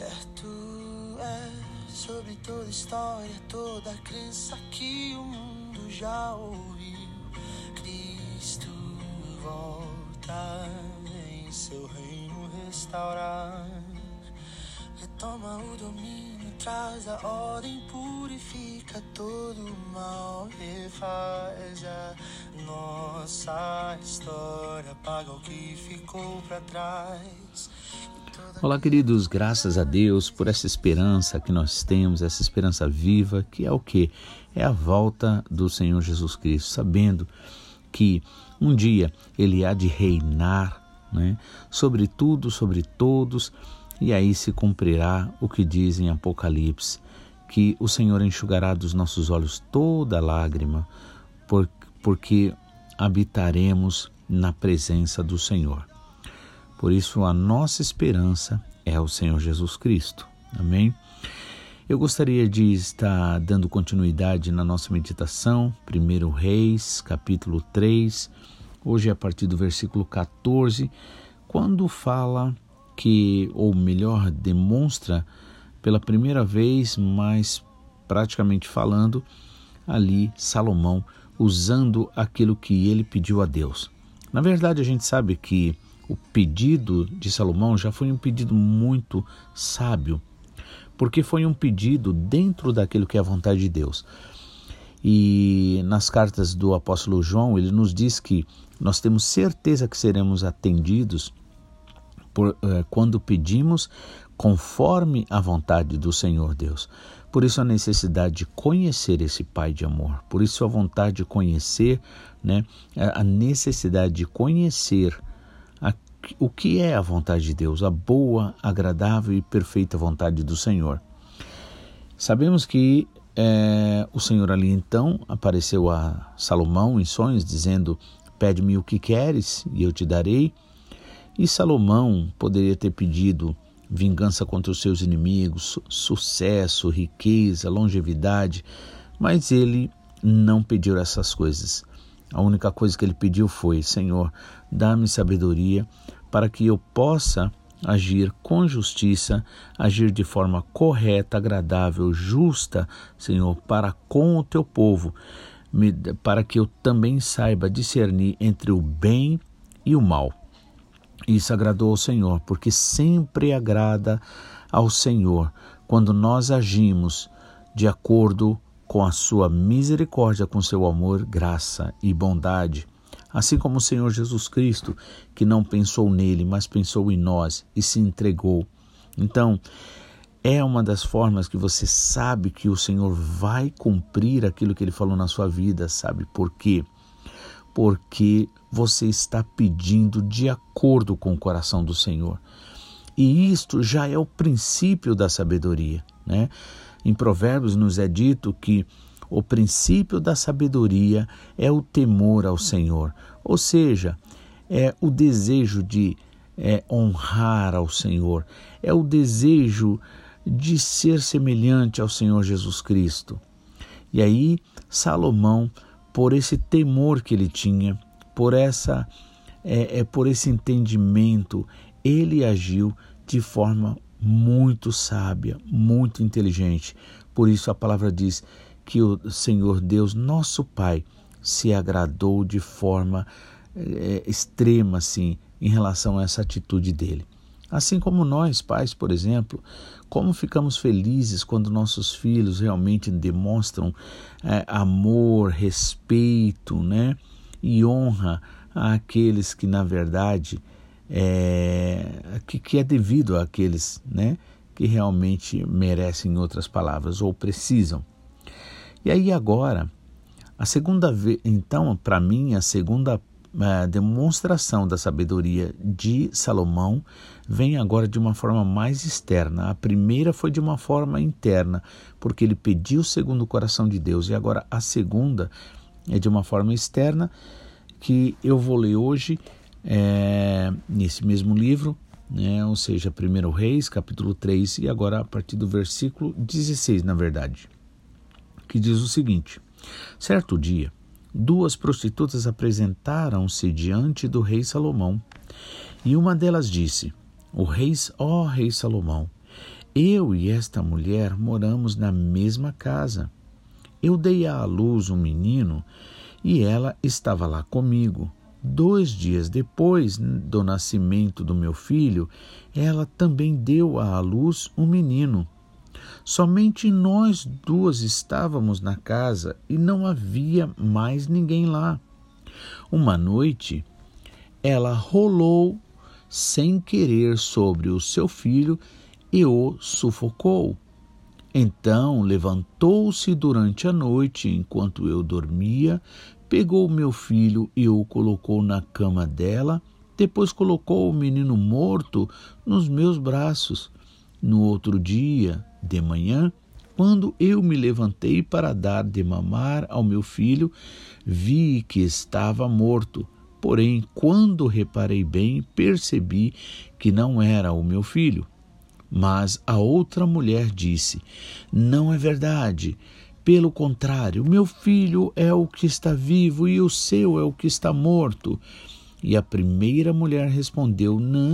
Certo é sobre toda história, toda crença que o mundo já ouviu. Cristo volta em seu reino restaurar. Retoma o domínio, traz a ordem, purifica todo o mal, refaz a nossa história, apaga o que ficou para trás. Olá, queridos, graças a Deus por essa esperança que nós temos, essa esperança viva, que é o quê? É a volta do Senhor Jesus Cristo, sabendo que um dia Ele há de reinar, né, sobre tudo, sobre todos, e aí se cumprirá o que diz em Apocalipse, que o Senhor enxugará dos nossos olhos toda lágrima, porque habitaremos na presença do Senhor. Por isso, a nossa esperança é o Senhor Jesus Cristo. Amém? Eu gostaria de estar dando continuidade na nossa meditação, 1 Reis, capítulo 3, hoje a partir do versículo 14, quando fala que, ou melhor, demonstra pela primeira vez, mas praticamente falando, ali Salomão usando aquilo que ele pediu a Deus. Na verdade, a gente sabe que o pedido de Salomão já foi um pedido muito sábio, porque foi um pedido dentro daquilo que é a vontade de Deus. E nas cartas do apóstolo João, ele nos diz que nós temos certeza que seremos atendidos quando pedimos conforme a vontade do Senhor Deus. Por isso a necessidade de conhecer esse Pai de amor, por isso a vontade de conhecer, né, a necessidade de conhecer o que é a vontade de Deus, a boa, agradável e perfeita vontade do Senhor. Sabemos que o Senhor ali então apareceu a Salomão em sonhos, dizendo: pede-me o que queres e eu te darei. E Salomão poderia ter pedido vingança contra os seus inimigos, sucesso, riqueza, longevidade, mas ele não pediu essas coisas. A única coisa que ele pediu foi: Senhor, dá-me sabedoria para que eu possa agir com justiça, agir de forma correta, agradável, justa, Senhor, para com o teu povo, para que eu também saiba discernir entre o bem e o mal. Isso agradou ao Senhor, porque sempre agrada ao Senhor quando nós agimos de acordo com a sua misericórdia, com seu amor, graça e bondade. Assim como o Senhor Jesus Cristo, que não pensou nele, mas pensou em nós e se entregou. Então, é uma das formas que você sabe que o Senhor vai cumprir aquilo que Ele falou na sua vida. Sabe por quê? Porque você está pedindo de acordo com o coração do Senhor. E isto já é o princípio da sabedoria, né? Em Provérbios nos é dito que o princípio da sabedoria é o temor ao Senhor, ou seja, é o desejo de honrar ao Senhor, é o desejo de ser semelhante ao Senhor Jesus Cristo. E aí Salomão, por esse temor que ele tinha, por esse entendimento, ele agiu de forma muito sábia, muito inteligente. Por isso a palavra diz que o Senhor Deus, nosso Pai, se agradou de forma extrema, assim, em relação a essa atitude dele. Assim como nós, pais, por exemplo, como ficamos felizes quando nossos filhos realmente demonstram amor, respeito, né, e honra àqueles que, na verdade, que é devido àqueles, né, que realmente merecem, em outras palavras, ou precisam. E aí agora, a segunda vez, então, para mim, a segunda demonstração da sabedoria de Salomão vem agora de uma forma mais externa. A primeira foi de uma forma interna, porque ele pediu segundo o coração de Deus, e agora a segunda é de uma forma externa, que eu vou ler hoje, nesse mesmo livro, né, ou seja, 1 Reis, capítulo 3, e agora a partir do versículo 16, na verdade, que diz o seguinte: certo dia, 2 prostitutas apresentaram-se diante do rei Salomão, e uma delas disse: ó rei Salomão, Eu e esta mulher moramos na mesma casa. Eu dei à luz um menino e ela estava lá comigo. 2 dias depois do nascimento do meu filho, ela também deu à luz um menino. Somente nós duas estávamos na casa e não havia mais ninguém lá. Uma noite, ela rolou sem querer sobre o seu filho e o sufocou. Então levantou-se durante a noite, enquanto eu dormia, pegou meu filho e o colocou na cama dela, depois colocou o menino morto nos meus braços. No outro dia, de manhã, quando eu me levantei para dar de mamar ao meu filho, vi que estava morto. Porém, quando reparei bem, percebi que não era o meu filho. Mas a outra mulher disse: não é verdade. Pelo contrário, meu filho é o que está vivo e o seu é o que está morto. E a primeira mulher respondeu: não.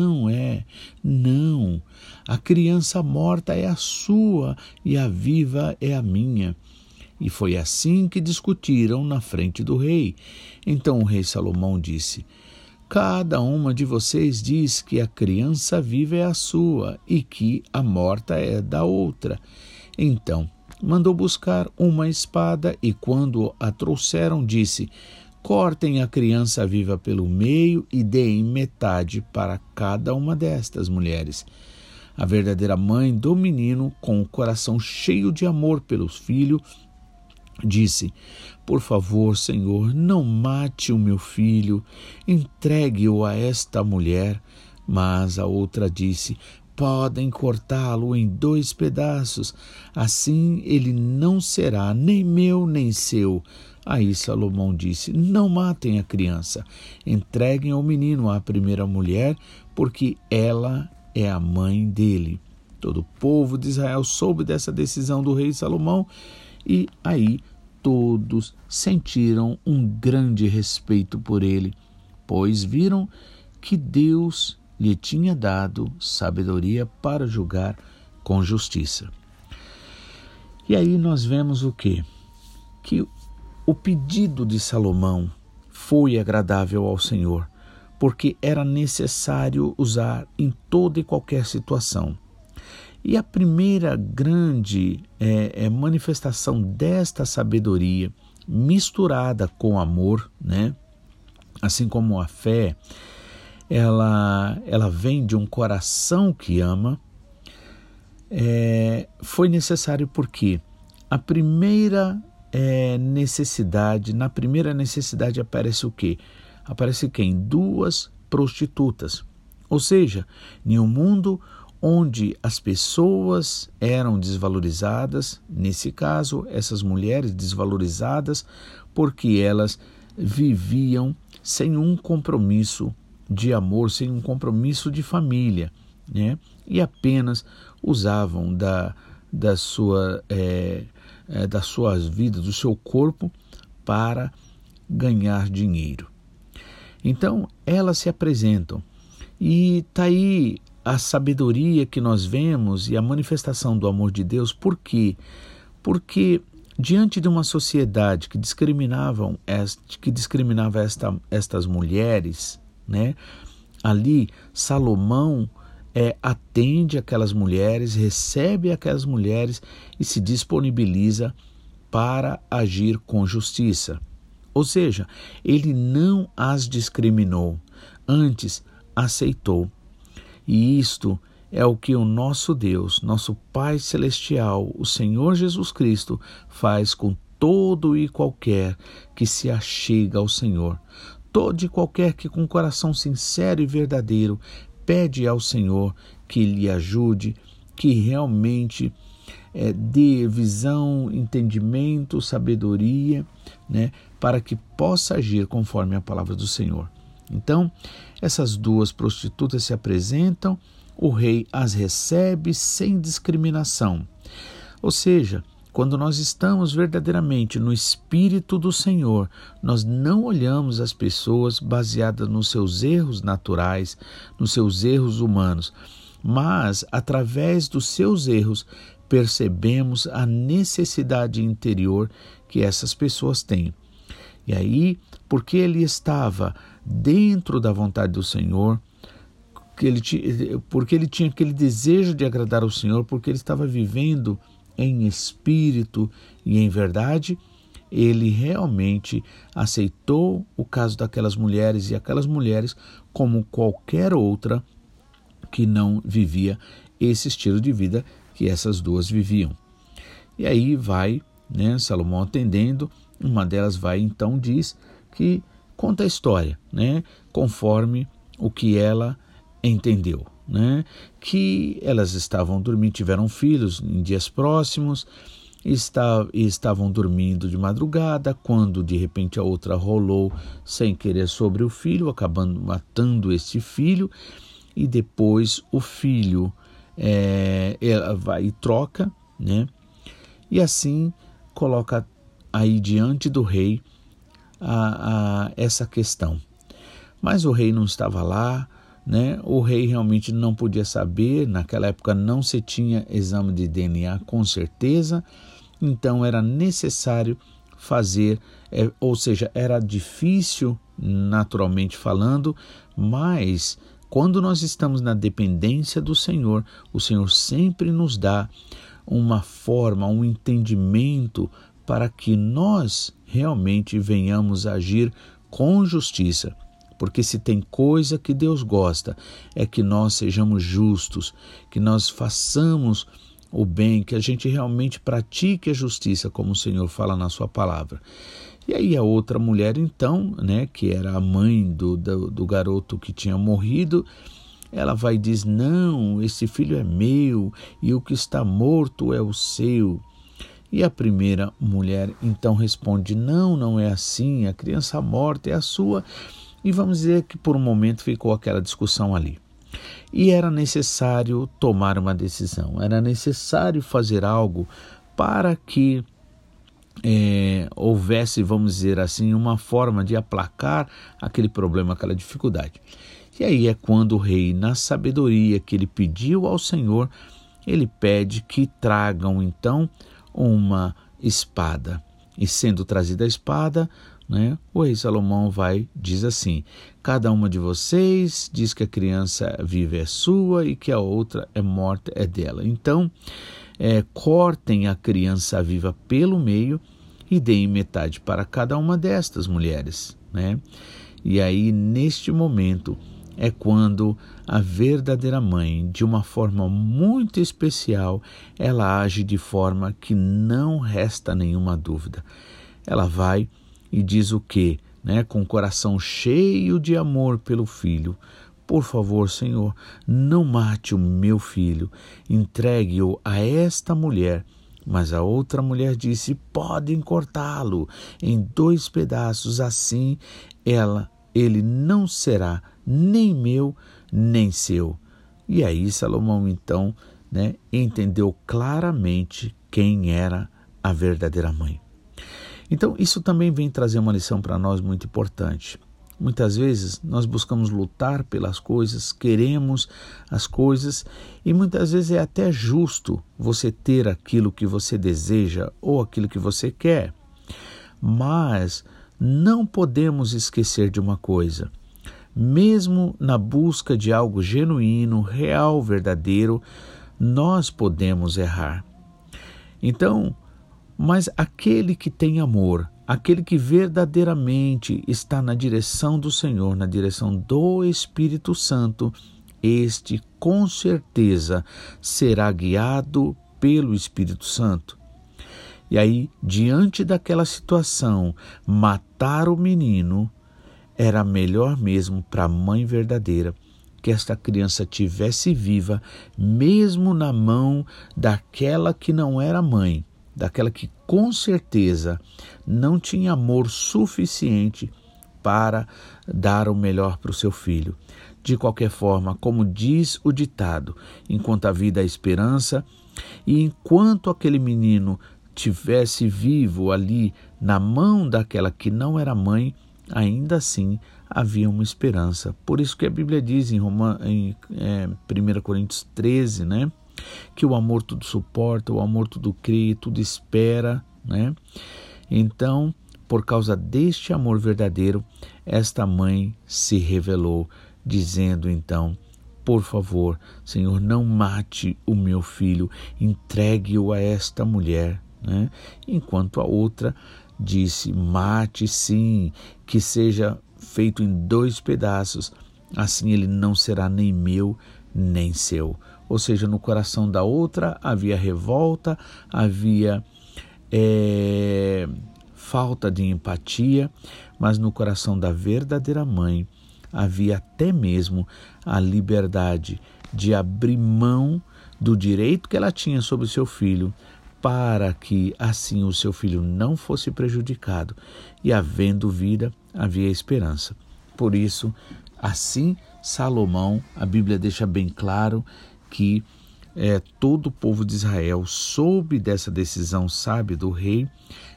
A criança morta é a sua e a viva é a minha. E foi assim que discutiram na frente do rei. Então o rei Salomão disse: cada uma de vocês diz que a criança viva é a sua e que a morta é da outra. Então mandou buscar uma espada e, quando a trouxeram, disse: cortem a criança viva pelo meio e deem metade para cada uma destas mulheres. A verdadeira mãe do menino, com o coração cheio de amor pelo filho, disse: por favor, Senhor, não mate o meu filho, entregue-o a esta mulher. Mas a outra disse: podem cortá-lo em 2 pedaços, assim ele não será nem meu nem seu. Aí Salomão disse: não matem a criança, entreguem ao menino à primeira mulher, porque ela é a mãe dele. Todo o povo de Israel soube dessa decisão do rei Salomão, e aí todos sentiram um grande respeito por ele, pois viram que Deus lhe tinha dado sabedoria para julgar com justiça. E aí nós vemos o quê? Que o pedido de Salomão foi agradável ao Senhor, porque era necessário usar em toda e qualquer situação. E a primeira grande manifestação desta sabedoria, misturada com amor, né? Assim como a fé, ela vem de um coração que ama, foi necessário porque na primeira necessidade aparece o quê? Aparece quem? 2 prostitutas. Ou seja, em um mundo onde as pessoas eram desvalorizadas, nesse caso, essas mulheres desvalorizadas, porque elas viviam sem um compromisso de amor, sem um compromisso de família, né? E apenas usavam das suas vidas, do seu corpo, para ganhar dinheiro. Então, elas se apresentam, e está aí a sabedoria que nós vemos e a manifestação do amor de Deus. Por quê? Porque diante de uma sociedade que discriminava estas mulheres, né? Ali Salomão atende aquelas mulheres, recebe aquelas mulheres e se disponibiliza para agir com justiça. Ou seja, ele não as discriminou, antes aceitou. E isto é o que o nosso Deus, nosso Pai Celestial, o Senhor Jesus Cristo, faz com todo e qualquer que se achega ao Senhor. Todo e qualquer que com coração sincero e verdadeiro pede ao Senhor que lhe ajude, que realmente dê visão, entendimento, sabedoria, né, para que possa agir conforme a palavra do Senhor. Então, essas 2 prostitutas se apresentam, o rei as recebe sem discriminação. Ou seja, quando nós estamos verdadeiramente no Espírito do Senhor, nós não olhamos as pessoas baseadas nos seus erros naturais, nos seus erros humanos, mas através dos seus erros percebemos a necessidade interior que essas pessoas têm. E aí, porque ele estava dentro da vontade do Senhor, porque ele tinha aquele desejo de agradar ao Senhor, porque ele estava vivendo em espírito e em verdade, ele realmente aceitou o caso daquelas mulheres, e aquelas mulheres, como qualquer outra que não vivia esse estilo de vida que essas duas viviam. E aí vai, né, Salomão atendendo, uma delas vai então diz que conta a história, né, conforme o que ela entendeu, né, que elas estavam dormindo, tiveram filhos em dias próximos, estavam dormindo de madrugada, quando de repente a outra rolou sem querer sobre o filho, acabando matando este filho, e depois o filho ela vai e troca, né, e assim coloca aí diante do rei essa questão. Mas o rei não estava lá, né? O rei realmente não podia saber, naquela época não se tinha exame de DNA com certeza, então era necessário fazer, ou seja, era difícil naturalmente falando, mas quando nós estamos na dependência do Senhor, o Senhor sempre nos dá uma forma, um entendimento para que nós realmente venhamos a agir com justiça. Porque se tem coisa que Deus gosta, é que nós sejamos justos, que nós façamos o bem, que a gente realmente pratique a justiça, como o Senhor fala na sua palavra. E aí a outra mulher então, né, que era a mãe do garoto que tinha morrido, ela vai e diz, não, esse filho é meu e o que está morto é o seu. E a primeira mulher então responde, não é assim, a criança morta é a sua. E vamos dizer que por um momento ficou aquela discussão ali. E era necessário tomar uma decisão, era necessário fazer algo para que houvesse, vamos dizer assim, uma forma de aplacar aquele problema, aquela dificuldade. E aí é quando o rei, na sabedoria que ele pediu ao Senhor, ele pede que tragam então uma espada. E sendo trazida a espada, né? O rei Salomão diz assim, cada uma de vocês diz que a criança viva é sua e que a outra é morta é dela. Então, cortem a criança viva pelo meio e deem metade para cada uma destas mulheres, né? E aí, neste momento, é quando a verdadeira mãe, de uma forma muito especial, ela age de forma que não resta nenhuma dúvida. Ela vai e diz o quê? Né? Com o coração cheio de amor pelo filho. Por favor, Senhor, não mate o meu filho. Entregue-o a esta mulher. Mas a outra mulher disse, podem cortá-lo em 2 pedaços. Assim, ele não será nem meu, nem seu. E aí Salomão, então, né, entendeu claramente quem era a verdadeira mãe. Então, isso também vem trazer uma lição para nós muito importante. Muitas vezes nós buscamos lutar pelas coisas, queremos as coisas, e muitas vezes é até justo você ter aquilo que você deseja ou aquilo que você quer. Mas não podemos esquecer de uma coisa. Mesmo na busca de algo genuíno, real, verdadeiro, nós podemos errar. Então, mas aquele que tem amor, aquele que verdadeiramente está na direção do Senhor, na direção do Espírito Santo, este com certeza será guiado pelo Espírito Santo. E aí, diante daquela situação, matar o menino era melhor mesmo para a mãe verdadeira, que esta criança tivesse viva, mesmo na mão daquela que não era mãe, daquela que com certeza não tinha amor suficiente para dar o melhor para o seu filho. De qualquer forma, como diz o ditado, enquanto a vida há esperança, e enquanto aquele menino tivesse vivo ali na mão daquela que não era mãe, ainda assim havia uma esperança. Por isso que a Bíblia diz em 1 Coríntios 13, né, que o amor tudo suporta, o amor tudo crê, tudo espera, né? Então, por causa deste amor verdadeiro, esta mãe se revelou, dizendo então: por favor, Senhor, não mate o meu filho, entregue-o a esta mulher, né? Enquanto a outra disse: mate sim, que seja feito em 2 pedaços, assim ele não será nem meu nem seu. Ou seja, no coração da outra havia revolta, havia falta de empatia, mas no coração da verdadeira mãe havia até mesmo a liberdade de abrir mão do direito que ela tinha sobre o seu filho, para que assim o seu filho não fosse prejudicado, e havendo vida, havia esperança. Por isso, assim Salomão, a Bíblia deixa bem claro que todo o povo de Israel soube dessa decisão sábia do rei,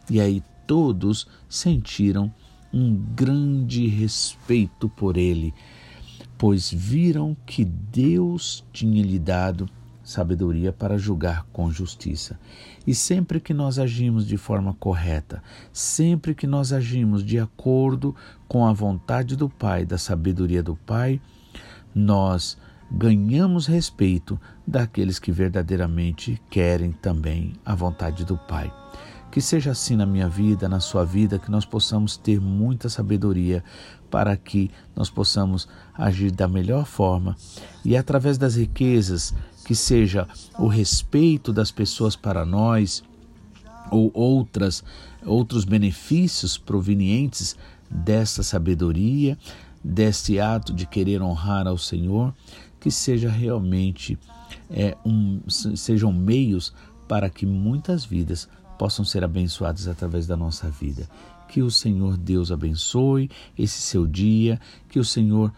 e aí todos sentiram um grande respeito por ele, pois viram que Deus tinha lhe dado sabedoria para julgar com justiça. E sempre que nós agimos de forma correta, sempre que nós agimos de acordo com a vontade do Pai, da sabedoria do Pai, nós ganhamos respeito daqueles que verdadeiramente querem também a vontade do Pai. Que seja assim na minha vida, na sua vida, que nós possamos ter muita sabedoria para que nós possamos agir da melhor forma, e através das riquezas, que seja o respeito das pessoas para nós, ou outros benefícios provenientes dessa sabedoria, desse ato de querer honrar ao Senhor, que seja realmente sejam meios para que muitas vidas possam ser abençoadas através da nossa vida. Que o Senhor Deus abençoe esse seu dia, que o Senhor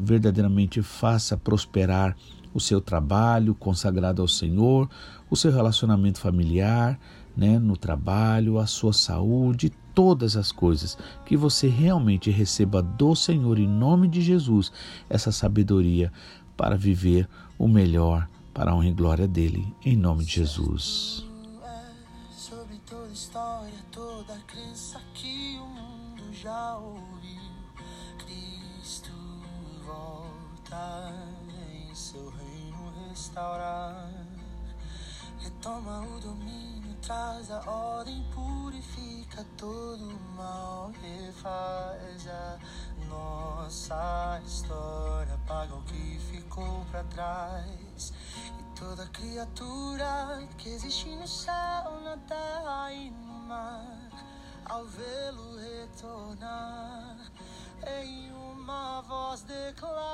verdadeiramente faça prosperar o seu trabalho consagrado ao Senhor, o seu relacionamento familiar, né, no trabalho, a sua saúde, todas as coisas, que você realmente receba do Senhor, em nome de Jesus, essa sabedoria para viver o melhor para a honra e glória dele, em nome de Jesus. Sobre toda história, toda crença que o mundo já ouviu, Cristo volta em seu reino restaurar. Retoma o domínio, traz a ordem, purifica todo o mal, refaz a nossa história, apaga o que ficou pra trás. E toda criatura que existe no céu, na terra e no mar, ao vê-lo retornar, em uma voz declara: